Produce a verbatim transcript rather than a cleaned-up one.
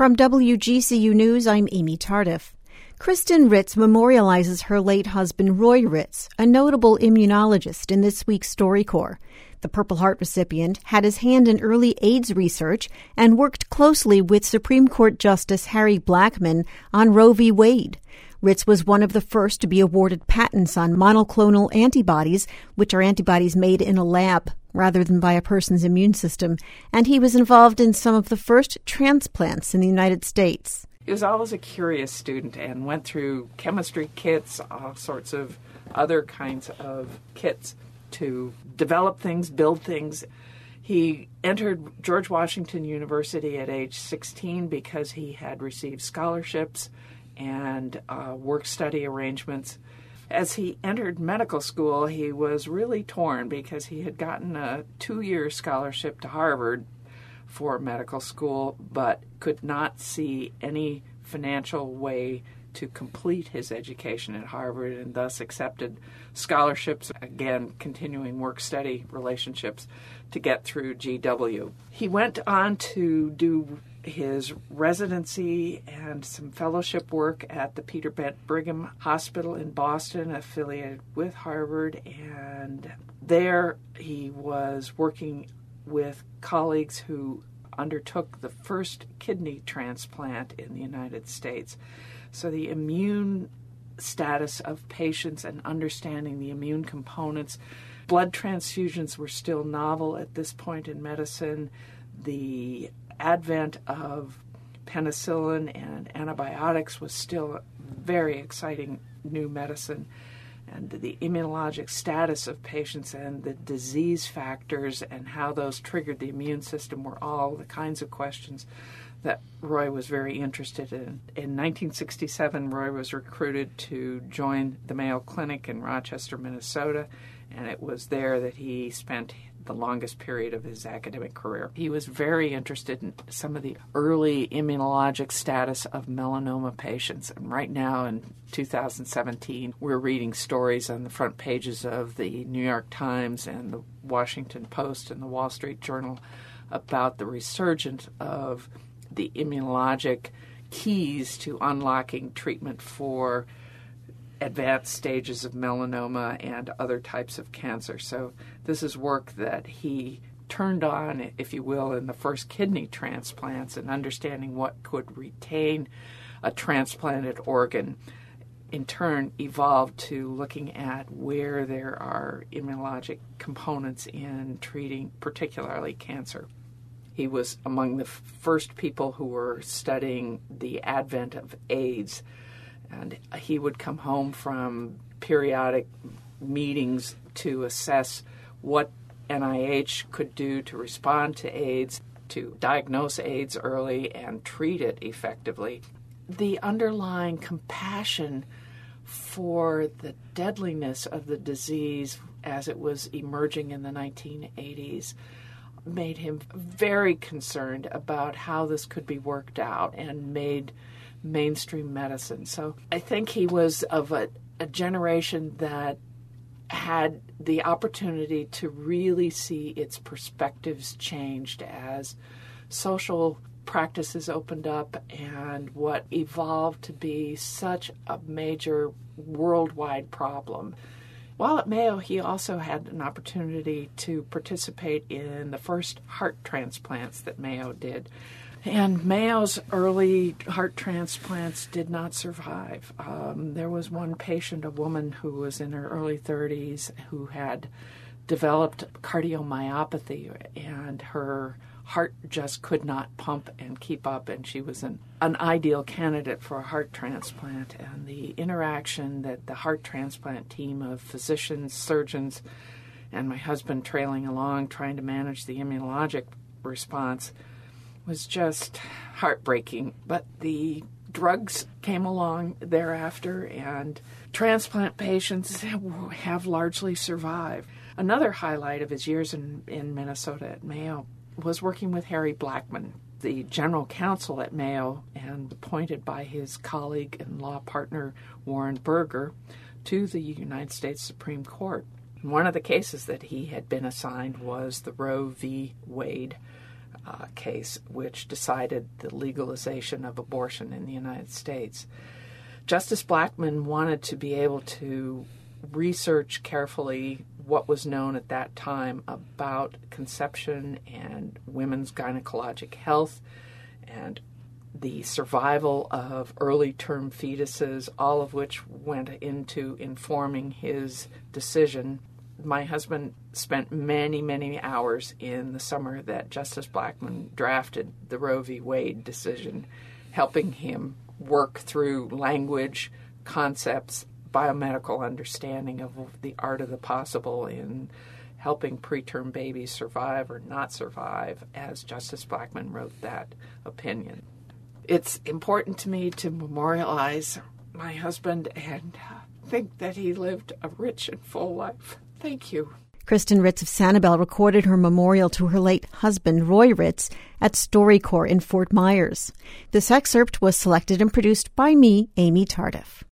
From W G C U News, I'm Amy Tardif. Kristen Ritz memorializes her late husband, Roy Ritz, a notable immunologist, in this week's StoryCorps. The Purple Heart recipient had his hand in early AIDS research and worked closely with Supreme Court Justice Harry Blackmun on Roe v. Wade. Ritz was one of the first to be awarded patents on monoclonal antibodies, which are antibodies made in a lab rather than by a person's immune system, and he was involved in some of the first transplants in the United States. He was always a curious student and went through chemistry kits, all sorts of other kinds of kits to develop things, build things. He entered George Washington University at age sixteen because he had received scholarships and uh, work-study arrangements. As he entered medical school, he was really torn because he had gotten a two-year scholarship to Harvard for medical school, but could not see any financial way to complete his education at Harvard, and thus accepted scholarships, again, continuing work-study relationships, to get through G W. He went on to do his residency and some fellowship work at the Peter Bent Brigham Hospital in Boston, affiliated with Harvard, and there he was working with colleagues who undertook the first kidney transplant in the United States. So the immune status of patients and understanding the immune components. Blood transfusions were still novel at this point in medicine. The advent of penicillin and antibiotics was still very exciting new medicine. And the immunologic status of patients and the disease factors and how those triggered the immune system were all the kinds of questions that Roy was very interested in. In nineteen sixty-seven, Roy was recruited to join the Mayo Clinic in Rochester, Minnesota, and it was there that he spent the longest period of his academic career. He was very interested in some of the early immunologic status of melanoma patients. And right now in two thousand seventeen, we're reading stories on the front pages of the New York Times and the Washington Post and the Wall Street Journal about the resurgence of the immunologic keys to unlocking treatment for advanced stages of melanoma and other types of cancer. So this is work that he turned on, if you will, in the first kidney transplants and understanding what could retain a transplanted organ, in turn evolved to looking at where there are immunologic components in treating particularly cancer. He was among the first people who were studying the advent of AIDS, and he would come home from periodic meetings to assess what N I H could do to respond to AIDS, to diagnose AIDS early and treat it effectively. The underlying compassion for the deadliness of the disease as it was emerging in the nineteen eighties made him very concerned about how this could be worked out and made mainstream medicine. So I think he was of a, a generation that had the opportunity to really see its perspectives changed as social practices opened up and what evolved to be such a major worldwide problem. While at Mayo, he also had an opportunity to participate in the first heart transplants that Mayo did. And Mayo's early heart transplants did not survive. Um, there was one patient, a woman who was in her early thirties, who had developed cardiomyopathy, and her heart just could not pump and keep up, and she was an, an ideal candidate for a heart transplant. And the interaction that the heart transplant team of physicians, surgeons, and my husband trailing along trying to manage the immunologic response was just heartbreaking. But the drugs came along thereafter, and transplant patients have largely survived. Another highlight of his years in, in Minnesota at Mayo was working with Harry Blackmun, the general counsel at Mayo, and appointed by his colleague and law partner, Warren Berger, to the United States Supreme Court. One of the cases that he had been assigned was the Roe v. Wade uh, case, which decided the legalization of abortion in the United States. Justice Blackmun wanted to be able to research carefully what was known at that time about conception and women's gynecologic health and the survival of early-term fetuses, all of which went into informing his decision. My husband spent many, many hours in the summer that Justice Blackmun drafted the Roe v. Wade decision, helping him work through language, concepts, biomedical understanding of the art of the possible in helping preterm babies survive or not survive as Justice Blackmun wrote that opinion. It's important to me to memorialize my husband and think that he lived a rich and full life. Thank you. Kristen Ritz of Sanibel recorded her memorial to her late husband, Roy Ritz, at StoryCorps in Fort Myers. This excerpt was selected and produced by me, Amy Tardif.